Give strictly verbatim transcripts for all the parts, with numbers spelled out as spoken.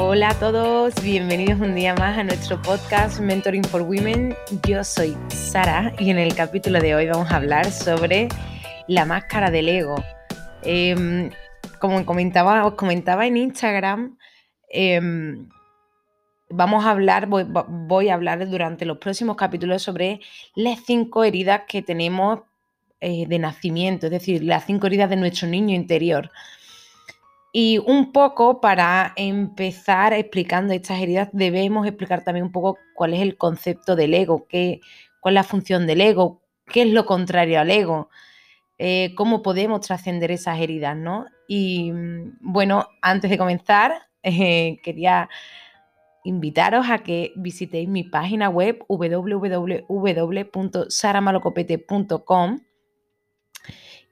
Hola a todos, bienvenidos un día más a nuestro podcast Mentoring for Women. Yo soy Sara y en el capítulo de hoy vamos a hablar sobre la máscara del ego. Eh, como comentaba, os comentaba en Instagram, eh, vamos a hablar, voy, voy a hablar durante los próximos capítulos sobre las cinco heridas que tenemos eh, de nacimiento, es decir, las cinco heridas de nuestro niño interior. Y un poco para empezar explicando estas heridas debemos explicar también un poco cuál es el concepto del ego, qué, cuál es la función del ego, qué es lo contrario al ego, eh, cómo podemos trascender esas heridas, ¿no? Y bueno, antes de comenzar eh, quería invitaros a que visitéis mi página web doble u doble u doble u punto sara malo copete punto com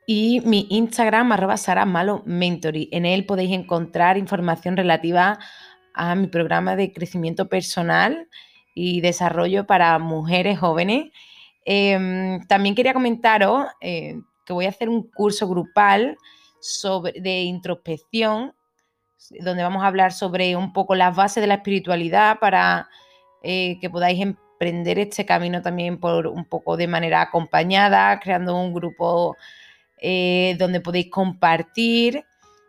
y mi Instagram, arroba saramalomentoring. En él podéis encontrar información relativa a mi programa de crecimiento personal y desarrollo para mujeres jóvenes. Eh, también quería comentaros eh, que voy a hacer un curso grupal sobre, de introspección, donde vamos a hablar sobre un poco las bases de la espiritualidad para eh, que podáis emprender este camino también por un poco de manera acompañada, creando un grupo Eh, donde podéis compartir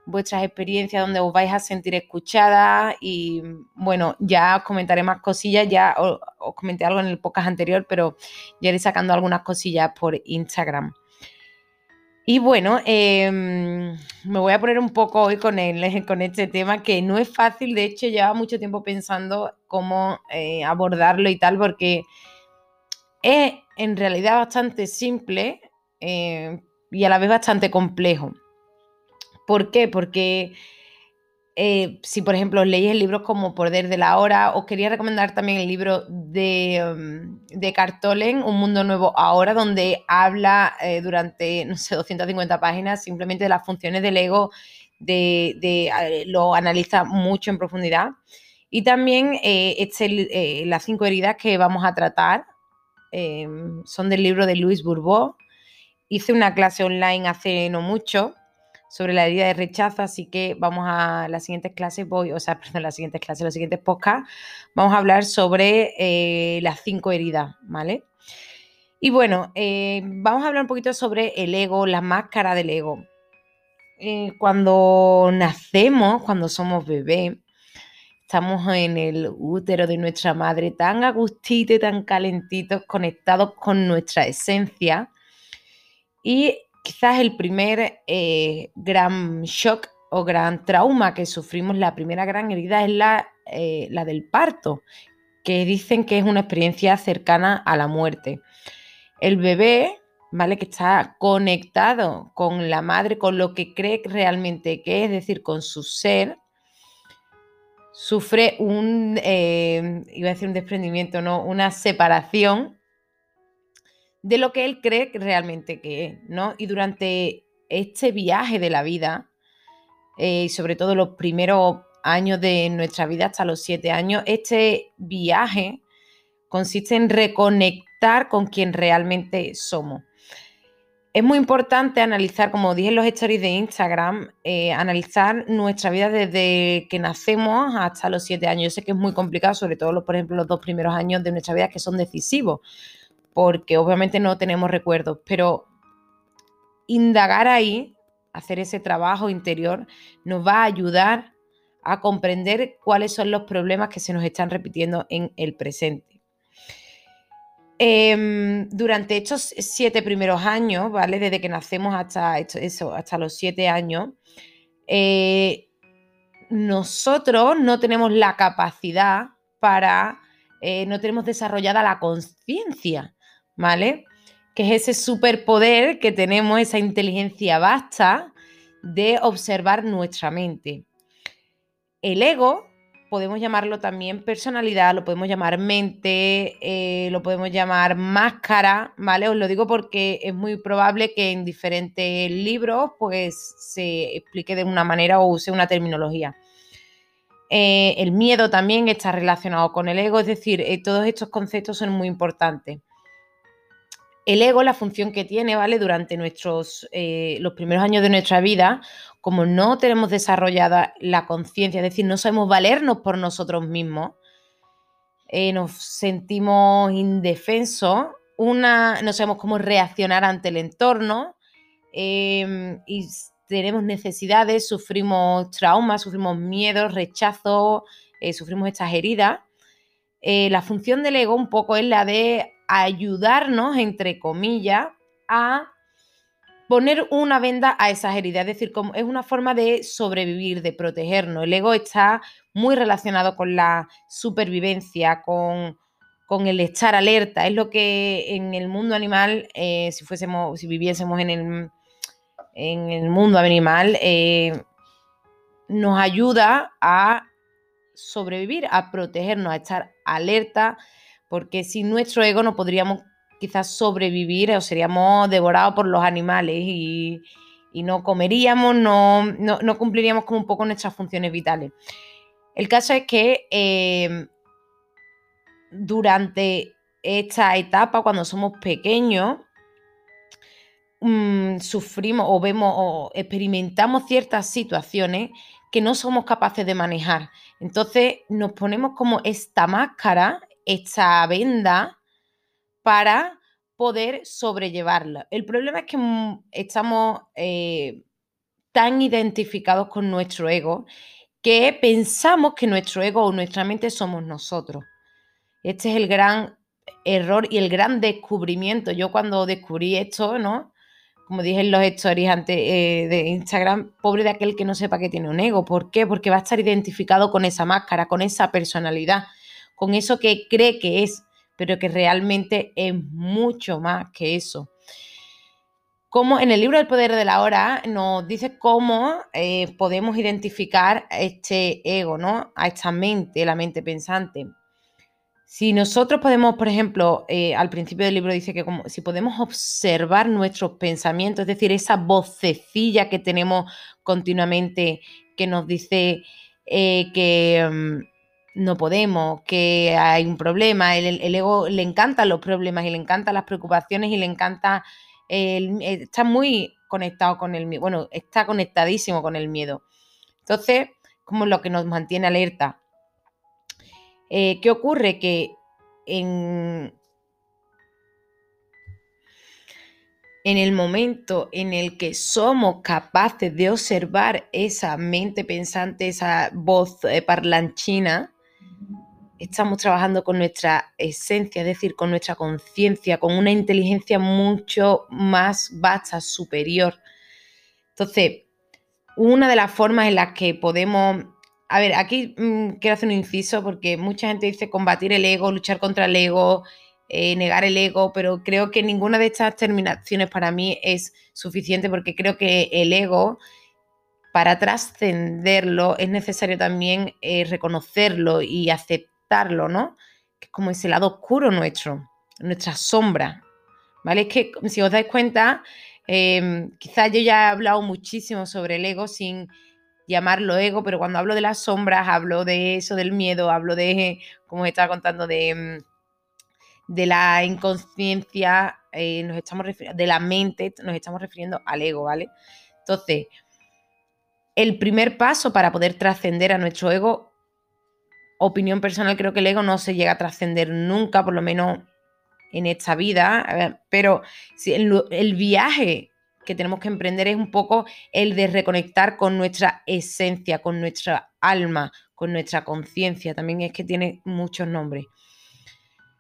vuestras experiencias, donde os vais a sentir escuchadas y bueno, ya os comentaré más cosillas, ya os, os comenté algo en el podcast anterior, pero ya iré sacando algunas cosillas por Instagram. Y bueno, eh, me voy a poner un poco hoy con, el, con este tema que no es fácil, de hecho llevaba mucho tiempo pensando cómo eh, abordarlo y tal, porque es en realidad bastante simple, eh, y a la vez bastante complejo. ¿Por qué? Porque eh, si, por ejemplo, leéis libros como Poder de la Hora, os quería recomendar también el libro de, de Cartolen, Un Mundo Nuevo Ahora, donde habla eh, durante, no sé, doscientas cincuenta páginas simplemente de las funciones del ego, de, de, eh, lo analiza mucho en profundidad. Y también eh, este, eh, las cinco heridas que vamos a tratar eh, son del libro de Luis Bourbeau. Hice una clase online hace no mucho sobre la herida de rechazo, así que vamos a las siguientes clases, voy, o sea, perdón, las siguientes clases, los siguientes podcasts, vamos a hablar sobre eh, las cinco heridas, ¿vale? Y bueno, eh, vamos a hablar un poquito sobre el ego, la máscara del ego. Eh, cuando nacemos, cuando somos bebés, estamos en el útero de nuestra madre tan a gustito y tan calentitos, conectados con nuestra esencia. Y quizás el primer eh, gran shock o gran trauma que sufrimos, la primera gran herida es la, eh, la del parto, que dicen que es una experiencia cercana a la muerte. El bebé, ¿vale?, que está conectado con la madre, con lo que cree realmente que es, es decir, con su ser, sufre un, eh, iba a decir un desprendimiento, no, una separación de lo que él cree realmente que es, ¿no? Y durante este viaje de la vida, eh, y sobre todo los primeros años de nuestra vida, hasta los siete años, este viaje consiste en reconectar con quien realmente somos. Es muy importante analizar, como dije en los stories de Instagram, eh, analizar nuestra vida desde que nacemos hasta los siete años. Yo sé que es muy complicado, sobre todo, los, por ejemplo, los dos primeros años de nuestra vida que son decisivos, porque obviamente no tenemos recuerdos, pero indagar ahí, hacer ese trabajo interior, nos va a ayudar a comprender cuáles son los problemas que se nos están repitiendo en el presente. Eh, durante estos siete primeros años, ¿vale?, desde que nacemos hasta, eso, hasta los siete años, eh, nosotros no tenemos la capacidad para, eh, no tenemos desarrollada la conciencia, ¿vale?, que es ese superpoder que tenemos, esa inteligencia vasta de observar nuestra mente. El ego, podemos llamarlo también personalidad, lo podemos llamar mente, eh, lo podemos llamar máscara, ¿vale? Os lo digo porque es muy probable que en diferentes libros pues se explique de una manera o use una terminología. Eh, el miedo también está relacionado con el ego, es decir, eh, todos estos conceptos son muy importantes. El ego, la función que tiene, ¿vale?, durante nuestros, eh, los primeros años de nuestra vida, como no tenemos desarrollada la conciencia, es decir, no sabemos valernos por nosotros mismos, eh, nos sentimos indefensos, una, no sabemos cómo reaccionar ante el entorno, eh, y tenemos necesidades, sufrimos traumas, sufrimos miedos, rechazos, eh, sufrimos estas heridas. Eh, la función del ego un poco es la de ayudarnos, entre comillas, a poner una venda a esas heridas. Es decir, como es una forma de sobrevivir, de protegernos. El ego está muy relacionado con la supervivencia, con, con el estar alerta. Es lo que en el mundo animal, eh, si, fuésemos, si viviésemos en el, en el mundo animal, eh, nos ayuda a sobrevivir, a protegernos, a estar alerta, porque sin nuestro ego no podríamos quizás sobrevivir o seríamos devorados por los animales y, y no comeríamos, no, no, no cumpliríamos como un poco nuestras funciones vitales. El caso es que eh, durante esta etapa, cuando somos pequeños, mmm, sufrimos o vemos o experimentamos ciertas situaciones que no somos capaces de manejar. Entonces nos ponemos como esta máscara, esta venda, para poder sobrellevarla. El problema es que estamos eh, tan identificados con nuestro ego que pensamos que nuestro ego o nuestra mente somos nosotros. Este es el gran error y el gran descubrimiento. Yo cuando descubrí esto, ¿no?, como dije en los stories antes eh, de Instagram, pobre de aquel que no sepa que tiene un ego. ¿Por qué? Porque va a estar identificado con esa máscara, con esa personalidad, con eso que cree que es, pero que realmente es mucho más que eso. Como en el libro El Poder de la Hora nos dice cómo eh, podemos identificar a este ego, ¿no?, a esta mente, la mente pensante. Si nosotros podemos, por ejemplo, eh, al principio del libro dice que como, si podemos observar nuestros pensamientos, es decir, esa vocecilla que tenemos continuamente que nos dice eh, que um, no podemos, que hay un problema. El, el ego le encantan los problemas y le encantan las preocupaciones y le encanta, el, está muy conectado con el miedo, bueno, está conectadísimo con el miedo. Entonces, como lo que nos mantiene alerta. Eh, ¿Qué ocurre? Que en, en el momento en el que somos capaces de observar esa mente pensante, esa voz eh, parlanchina, estamos trabajando con nuestra esencia, es decir, con nuestra conciencia, con una inteligencia mucho más vasta, superior. Entonces, una de las formas en las que podemos... A ver, aquí mmm, quiero hacer un inciso porque mucha gente dice combatir el ego, luchar contra el ego, eh, negar el ego, pero creo que ninguna de estas terminaciones para mí es suficiente, porque creo que el ego, para trascenderlo, es necesario también eh, reconocerlo y aceptarlo, ¿no? Que es como ese lado oscuro nuestro, nuestra sombra, ¿vale? Es que si os dais cuenta, eh, quizás yo ya he hablado muchísimo sobre el ego sin... llamarlo ego, pero cuando hablo de las sombras, hablo de eso, del miedo, hablo de, como os estaba contando, de, de la inconsciencia, eh, nos estamos refiriendo, de la mente, nos estamos refiriendo al ego, ¿vale? Entonces, el primer paso para poder trascender a nuestro ego, opinión personal, creo que el ego no se llega a trascender nunca, por lo menos en esta vida, a ver, pero si el, el viaje que tenemos que emprender es un poco el de reconectar con nuestra esencia, con nuestra alma, con nuestra conciencia. También es que tiene muchos nombres.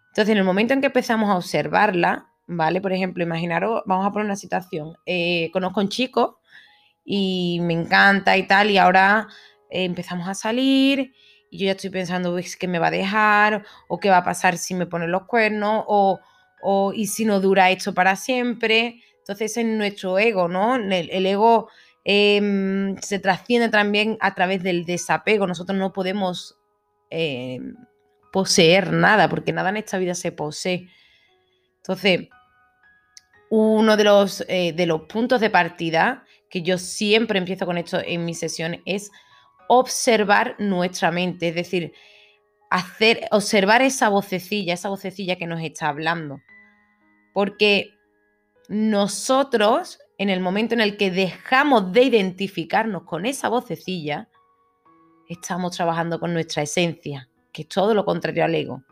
Entonces, en el momento en que empezamos a observarla, ¿vale? Por ejemplo, imaginaros, vamos a poner una situación. Eh, conozco a un chico y me encanta y tal, y ahora eh, empezamos a salir y yo ya estoy pensando, es que me va a dejar, o qué va a pasar si me pone los cuernos, o, o y si no dura esto para siempre... Entonces es nuestro ego, ¿no? El, el ego eh, se trasciende también a través del desapego. Nosotros no podemos eh, poseer nada, porque nada en esta vida se posee. Entonces, uno de los, eh, de los puntos de partida, que yo siempre empiezo con esto en mis sesiones, es observar nuestra mente. Es decir, hacer, observar esa vocecilla, esa vocecilla que nos está hablando. Porque... nosotros en el momento en el que dejamos de identificarnos con esa vocecilla, estamos trabajando con nuestra esencia, que es todo lo contrario al ego.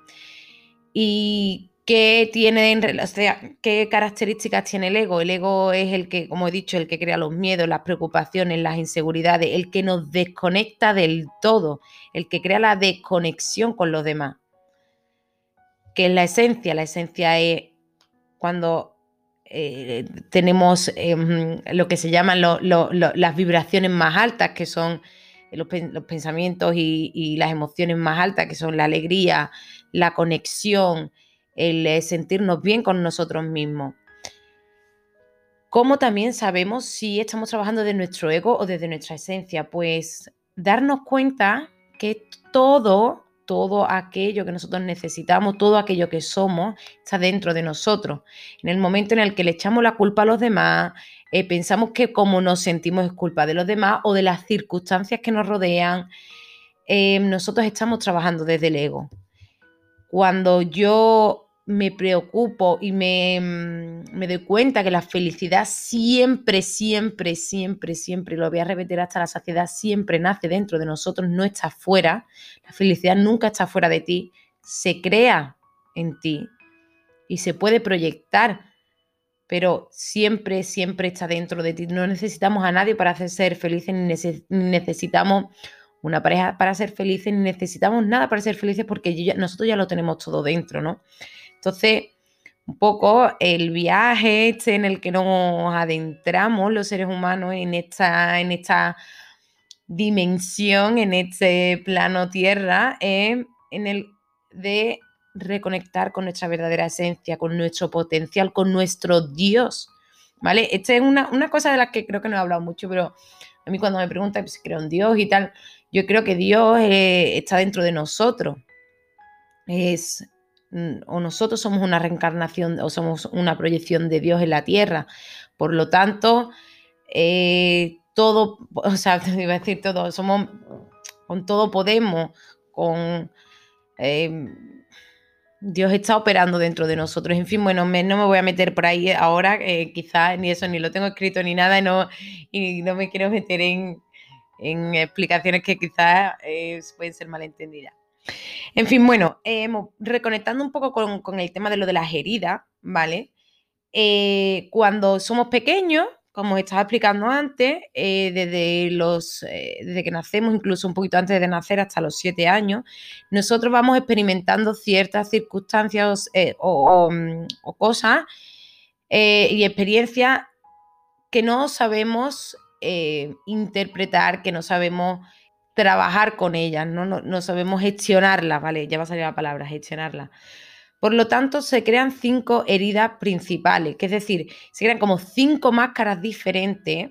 ¿Y qué tiene, o sea, qué características tiene el ego? El ego es el que, como he dicho, el que crea los miedos, las preocupaciones, las inseguridades, el que nos desconecta del todo, el que crea la desconexión con los demás. ¿Qué es la esencia? La esencia es cuando Eh, tenemos eh, lo que se llaman lo, lo, lo, las vibraciones más altas, que son los, los pensamientos y, y las emociones más altas, que son la alegría, la conexión, el sentirnos bien con nosotros mismos. ¿Cómo también sabemos si estamos trabajando desde nuestro ego o desde nuestra esencia? Pues darnos cuenta que todo, todo aquello que nosotros necesitamos, todo aquello que somos, está dentro de nosotros. En el momento en el que le echamos la culpa a los demás, eh, pensamos que como nos sentimos es culpa de los demás o de las circunstancias que nos rodean, eh, nosotros estamos trabajando desde el ego. Cuando yo me preocupo y me, me doy cuenta que la felicidad siempre, siempre, siempre, siempre, lo voy a repetir hasta la saciedad, siempre nace dentro de nosotros, no está fuera. La felicidad nunca está fuera de ti, se crea en ti y se puede proyectar, pero siempre, siempre está dentro de ti. No necesitamos a nadie para hacer ser felices, ni necesitamos una pareja para ser felices, ni necesitamos nada para ser felices porque ya, nosotros ya lo tenemos todo dentro, ¿no? Entonces, un poco el viaje este en el que nos adentramos los seres humanos en esta, en esta dimensión, en este plano tierra, es eh, en el de reconectar con nuestra verdadera esencia, con nuestro potencial, con nuestro Dios, ¿vale? Esta es una, una cosa de la que creo que no he hablado mucho, pero a mí cuando me preguntan pues, si creo en Dios y tal, yo creo que Dios eh, está dentro de nosotros. Es... o nosotros somos una reencarnación o somos una proyección de Dios en la tierra. Por lo tanto, eh, todo, o sea, iba a decir todo, somos, con todo podemos, con eh, Dios está operando dentro de nosotros. En fin, bueno, me, no me voy a meter por ahí ahora, eh, quizás ni eso, ni lo tengo escrito ni nada, y no, y no me quiero meter en, en explicaciones que quizás eh, pueden ser malentendidas. En fin, bueno, eh, reconectando un poco con, con el tema de lo de las heridas, ¿vale? Eh, cuando somos pequeños, como estaba explicando antes, eh, desde, los, eh, desde que nacemos, incluso un poquito antes de nacer hasta los siete años, nosotros vamos experimentando ciertas circunstancias eh, o, o, o cosas eh, y experiencias que no sabemos eh, interpretar, que no sabemos trabajar con ellas, ¿no? No, no sabemos gestionarlas, ¿vale? Ya va a salir la palabra, gestionarlas. Por lo tanto, se crean cinco heridas principales, que es decir, se crean como cinco máscaras diferentes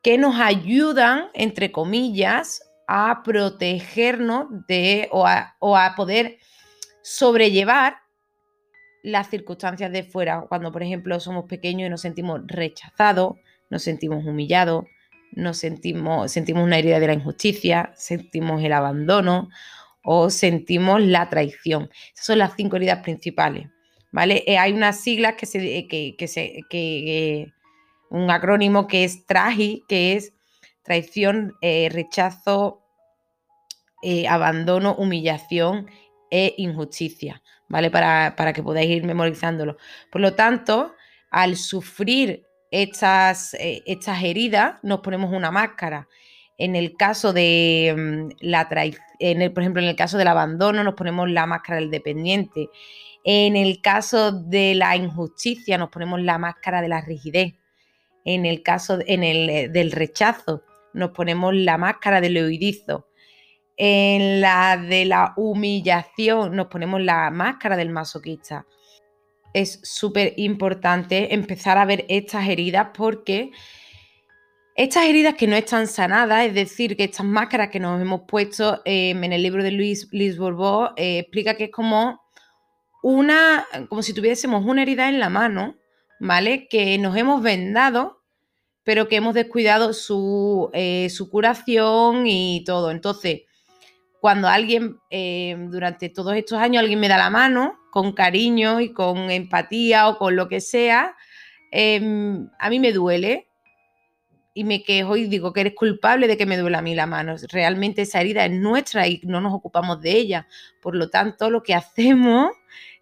que nos ayudan, entre comillas, a protegernos de o a, o a poder sobrellevar las circunstancias de fuera. Cuando, por ejemplo, somos pequeños y nos sentimos rechazados, nos sentimos humillados, nos sentimos, sentimos una herida de la injusticia, sentimos el abandono o sentimos la traición. Esas son las cinco heridas principales, ¿vale? Eh, hay unas siglas que se... Que, que se que, eh, un acrónimo que es TRAGI, que es traición, eh, rechazo, eh, abandono, humillación e injusticia, ¿vale? Para, para que podáis ir memorizándolo. Por lo tanto, al sufrir Estas, eh, estas heridas nos ponemos una máscara. En el caso de la en el, por ejemplo, en el caso del abandono nos ponemos la máscara del dependiente. En el caso de la injusticia nos ponemos la máscara de la rigidez. En el caso en el, del rechazo nos ponemos la máscara del huidizo. En la de la humillación nos ponemos la máscara del masoquista. Es súper importante empezar a ver estas heridas porque estas heridas que no están sanadas, es decir, que estas máscaras que nos hemos puesto eh, en el libro de Luis, Luis Bourbeau, eh, explica que es como una, como si tuviésemos una herida en la mano, ¿vale? Que nos hemos vendado, pero que hemos descuidado su, eh, su curación y todo. Entonces, cuando alguien, eh, durante todos estos años, alguien me da la mano con cariño y con empatía o con lo que sea, eh, a mí me duele y me quejo y digo que eres culpable de que me duela a mí la mano. Realmente esa herida es nuestra y no nos ocupamos de ella. Por lo tanto, lo que hacemos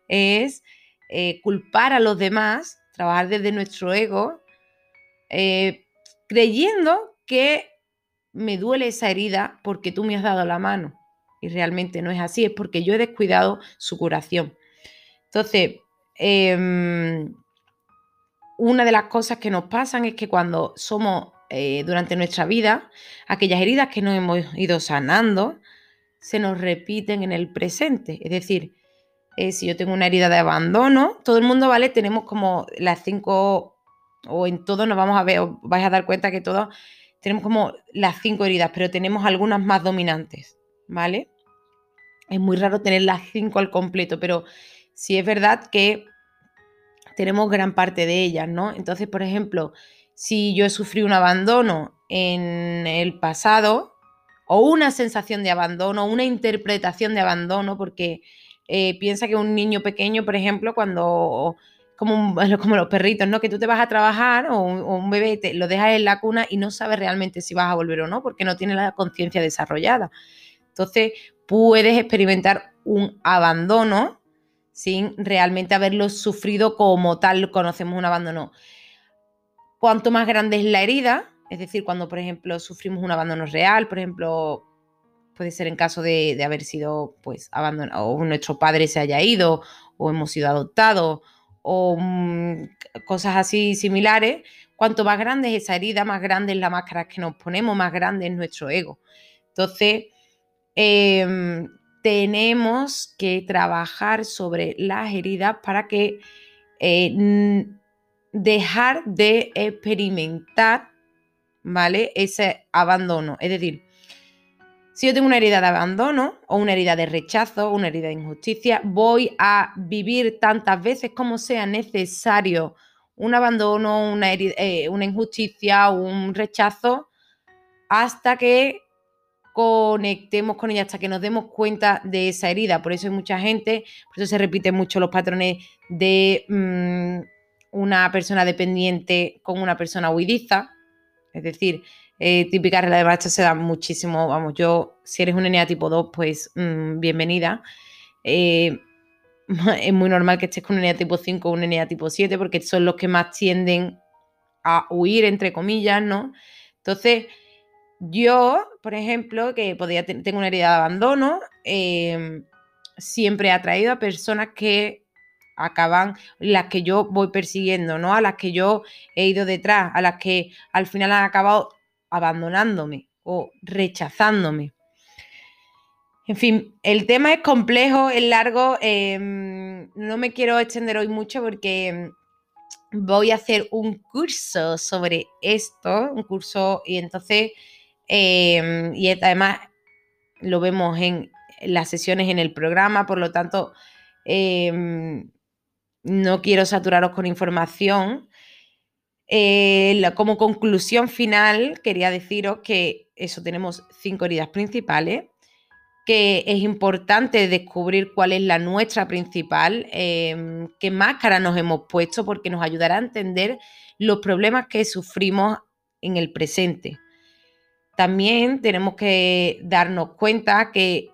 es eh, culpar a los demás, trabajar desde nuestro ego, eh, creyendo que me duele esa herida porque tú me has dado la mano. Y realmente no es así, es porque yo he descuidado su curación. Entonces, eh, una de las cosas que nos pasan es que cuando somos, eh, durante nuestra vida, aquellas heridas que nos hemos ido sanando, se nos repiten en el presente. Es decir, eh, si yo tengo una herida de abandono, todo el mundo, ¿vale? Tenemos como las cinco, o en todo nos vamos a ver, os vais a dar cuenta que todos tenemos como las cinco heridas, pero tenemos algunas más dominantes, ¿vale? Es muy raro tener las cinco al completo, pero sí es verdad que tenemos gran parte de ellas, ¿no? Entonces, por ejemplo, si yo sufrí un abandono en el pasado, o una sensación de abandono, una interpretación de abandono, porque eh, piensa que un niño pequeño, por ejemplo, cuando... Como, un, como los perritos, ¿no? Que tú te vas a trabajar o un, o un bebé te lo dejas en la cuna y no sabes realmente si vas a volver o no porque no tiene la conciencia desarrollada. Entonces, puedes experimentar un abandono sin realmente haberlo sufrido como tal, conocemos un abandono. Cuanto más grande es la herida, es decir, cuando, por ejemplo, sufrimos un abandono real, por ejemplo, puede ser en caso de, de haber sido, pues, abandonado, o nuestro padre se haya ido, o hemos sido adoptados, o um, cosas así similares, cuanto más grande es esa herida, más grande es la máscara que nos ponemos, más grande es nuestro ego. Entonces, eh, tenemos que trabajar sobre las heridas para que eh, dejar de experimentar, ¿vale?, ese abandono. Es decir, si yo tengo una herida de abandono o una herida de rechazo, una herida de injusticia, voy a vivir tantas veces como sea necesario un abandono, una, herida, eh, una injusticia, un rechazo, hasta que conectemos con ella, hasta que nos demos cuenta de esa herida. Por eso hay mucha gente, por eso se repiten mucho los patrones de mmm, una persona dependiente con una persona huidiza, es decir... Eh, típica regla de marcha se da muchísimo, vamos, yo, si eres un N E A tipo dos, pues mmm, bienvenida. Eh, es muy normal que estés con un N E A tipo cinco o un N E A tipo siete, porque son los que más tienden a huir, entre comillas, ¿no? Entonces, yo, por ejemplo, que podía te- tengo una herida de abandono, eh, siempre he atraído a personas que acaban, las que yo voy persiguiendo, ¿no? A las que yo he ido detrás, a las que al final han acabado abandonándome o rechazándome. En fin, el tema es complejo, es largo, eh, no me quiero extender hoy mucho porque voy a hacer un curso sobre esto, un curso y entonces, eh, y además lo vemos en las sesiones en el programa, por lo tanto, eh, no quiero saturaros con información. Eh, la, como conclusión final, quería deciros que eso, tenemos cinco heridas principales, que es importante descubrir cuál es la nuestra principal, eh, qué máscara nos hemos puesto, porque nos ayudará a entender los problemas que sufrimos en el presente. También tenemos que darnos cuenta que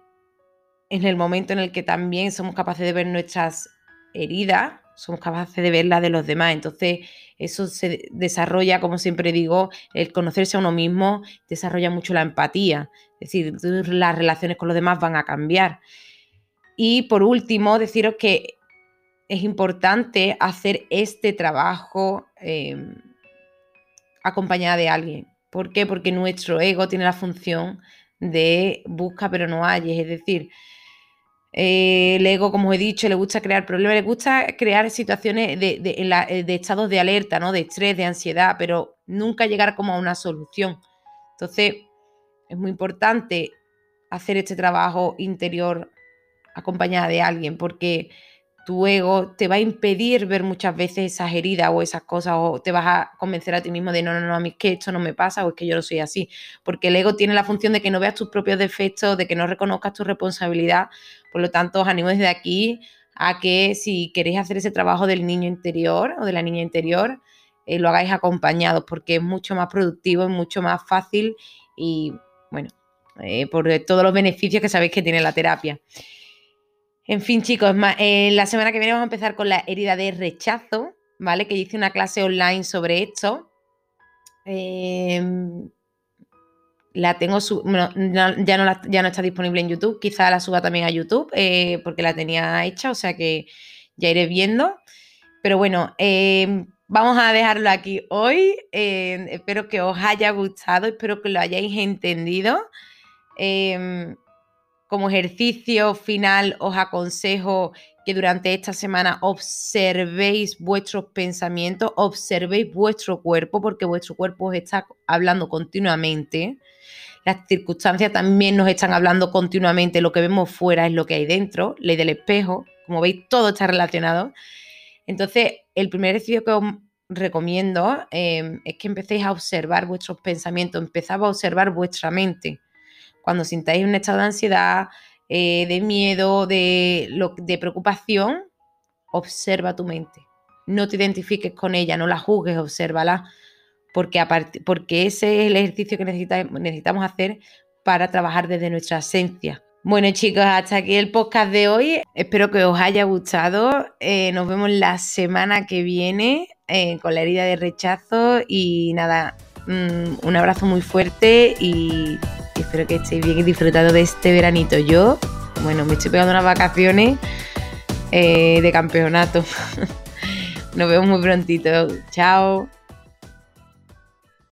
en el momento en el que también somos capaces de ver nuestras heridas, somos capaces de ver la de los demás. Entonces, eso se desarrolla, como siempre digo, el conocerse a uno mismo desarrolla mucho la empatía. Es decir, las relaciones con los demás van a cambiar. Y por último, deciros que es importante hacer este trabajo eh, acompañada de alguien. ¿Por qué? Porque nuestro ego tiene la función de busca pero no halles. Es decir, Eh, el ego, como os he dicho, le gusta crear problemas, le gusta crear situaciones de, de, en la, de estados de alerta, ¿no? De estrés, de ansiedad, pero nunca llegar como a una solución. Entonces, es muy importante hacer este trabajo interior acompañada de alguien, porque tu ego te va a impedir ver muchas veces esas heridas o esas cosas, o te vas a convencer a ti mismo de no, no, no, a mí es que esto no me pasa o es que yo no soy así, porque el ego tiene la función de que no veas tus propios defectos, de que no reconozcas tu responsabilidad. Por lo tanto, os animo desde aquí a que si queréis hacer ese trabajo del niño interior o de la niña interior, eh, lo hagáis acompañados, porque es mucho más productivo, es mucho más fácil y, bueno, eh, por todos los beneficios que sabéis que tiene la terapia. En fin, chicos, más, eh, la semana que viene vamos a empezar con la herida de rechazo, ¿vale? Que hice una clase online sobre esto. Eh, la tengo, sub- bueno, no, ya, no la, ya no está disponible en YouTube, quizá la suba también a YouTube, eh, porque la tenía hecha, o sea que ya iré viendo. Pero bueno, eh, vamos a dejarlo aquí hoy. Eh, espero que os haya gustado, espero que lo hayáis entendido. Eh, Como ejercicio final os aconsejo que durante esta semana observéis vuestros pensamientos, observéis vuestro cuerpo, porque vuestro cuerpo os está hablando continuamente. Las circunstancias también nos están hablando continuamente. Lo que vemos fuera es lo que hay dentro, ley del espejo. Como veis, todo está relacionado. Entonces, el primer ejercicio que os recomiendo eh, es que empecéis a observar vuestros pensamientos, empezad a observar vuestra mente. Cuando sintáis un estado de ansiedad, eh, de miedo, de, lo, de preocupación, observa tu mente. No te identifiques con ella, no la juzgues, obsérvala. Porque, aparte, porque ese es el ejercicio que necesita, necesitamos hacer para trabajar desde nuestra esencia. Bueno, chicos, hasta aquí el podcast de hoy. Espero que os haya gustado. Eh, nos vemos la semana que viene eh, con la herida de rechazo. Y nada, mmm, un abrazo muy fuerte y... Espero que estéis bien y disfrutando de este veranito. Yo, bueno, me estoy pegando unas vacaciones eh, de campeonato. Nos vemos muy prontito. Chao.